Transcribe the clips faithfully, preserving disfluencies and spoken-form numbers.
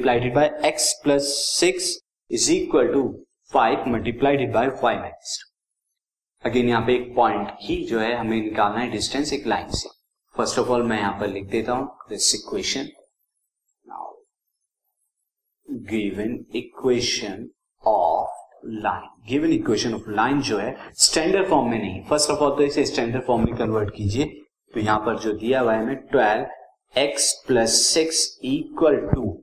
मल्टीप्लाइडेड by x plus six is equal to five multiplied by five x. Again यहाँ पे एक point ही जो है हमें निकालना है डिस्टेंस एक लाइन से। फर्स्ट ऑफ ऑल मैं यहाँ पर लिख देता हूँ this equation, given equation of line. Given equation of line जो है स्टैंडर्ड फॉर्म में नहीं, फर्स्ट ऑफ ऑल तो इसे स्टैंडर्ड फॉर्म में कन्वर्ट कीजिए। तो यहाँ पर जो दिया हुआ है हमें twelve x plus six equal to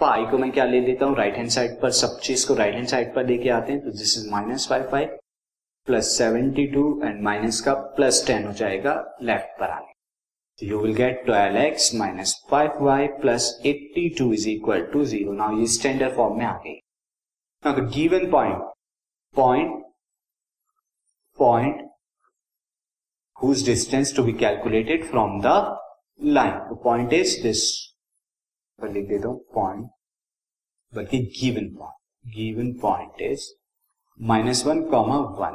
five को मैं क्या ले लेता हूँ राइट हैंड साइड पर, सब चीज को राइट हैंड साइड पर लेके आते हैं। तो this is minus five five plus seventy two and minus का प्लस टेन हो जाएगा लेफ्ट पर आने। You will get twelve x minus five y plus eighty two is equal to zero. Now ये स्टैंडर्ड फॉर्म में आ गई। Now the given point point point whose distance to be calculated from the line. The point is this, लिख देता हूं point बल्कि given point. Given point is minus one comma one.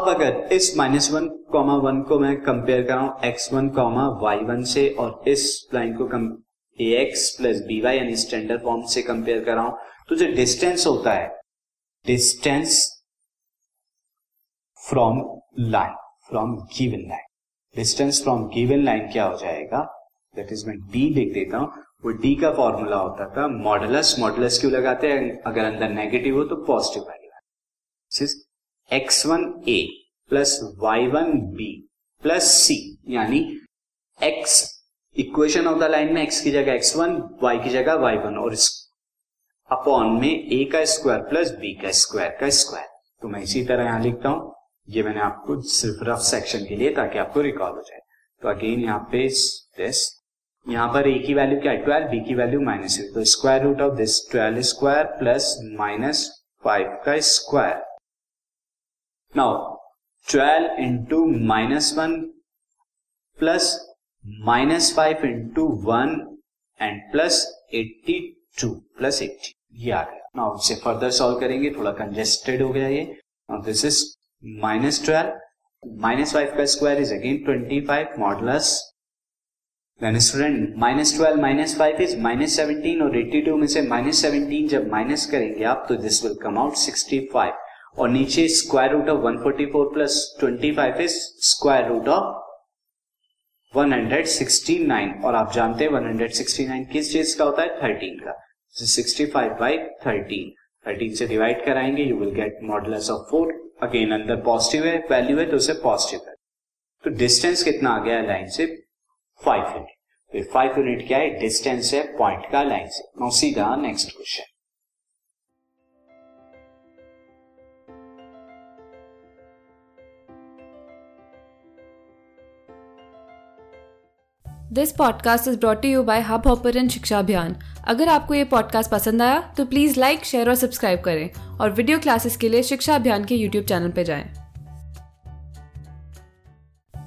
अब अगर इस माइनस वन कॉमा वन को मैं compare कराऊं x one comma y one से और इस लाइन को a x plus b y यानी स्टैंडर्ड फॉर्म से कंपेयर कराऊं तो जो डिस्टेंस होता है distance from line, from given line, distance from given line क्या हो जाएगा, दैट इज मैं डी लिख देता हूं। वो डी का फॉर्मूला होता था मॉडुलस। मॉडुलस क्यों लगाते हैं, अगर अंदर नेगेटिव हो तो पॉजिटिव आएगा। एक्स वन ए plus Y one B plus सी यानी x equation of the line में एक्स की जगह एक्स वन वाई की जगह वाई वन और अपॉन में ए का स्क्वायर प्लस बी का स्क्वायर का स्क्वायर। तो मैं इसी तरह यहां लिखता हूं, ये मैंने आपको सिर्फ रफ सेक्शन के लिए ताकि आपको रिकॉल हो जाए। तो अगेन यहाँ पे दिस, यहाँ पर ए की वैल्यू क्या है ट्वेल्व, बी की वैल्यू माइनस एट, तो square root of this twelve square plus minus five का square. Now, twelve into minus one plus minus five into one and plus eighty two plus eighty ये आ गया। Now, इसे further solve करेंगे, थोड़ा congested हो गया ये। Now, this is minus twelve, minus five का square is again twenty five modulus, then student minus twelve minus five is minus seventeen और एट्टी टू में से minus सेवनटीन जब माइनस करेंगे आप तो this will come out sixty five और नीचे square root of one forty four plus twenty five is square root of one sixty nine और आप जानते हैं वन सिक्सटी नाइन किस चीज का होता है थर्टीन का। so, sixty five by thirteen, thirteen से डिवाइड कराएंगे you will get modulus of four. Again अंदर पॉजिटिव है वैल्यू है तो उसे पॉजिटिव है। तो डिस्टेंस कितना आ गया लाइन से फाइव यूनिट। तो फाइव यूनिट क्या है डिस्टेंस है पॉइंट का लाइन से। Now see the next question. This podcast is brought you by Hubhopper and Shiksha Abhiyan. अगर आपको ये पॉडकास्ट पसंद आया तो प्लीज़ लाइक शेयर और सब्सक्राइब करें और वीडियो क्लासेस के लिए शिक्षा अभियान के यूट्यूब चैनल पर जाएं।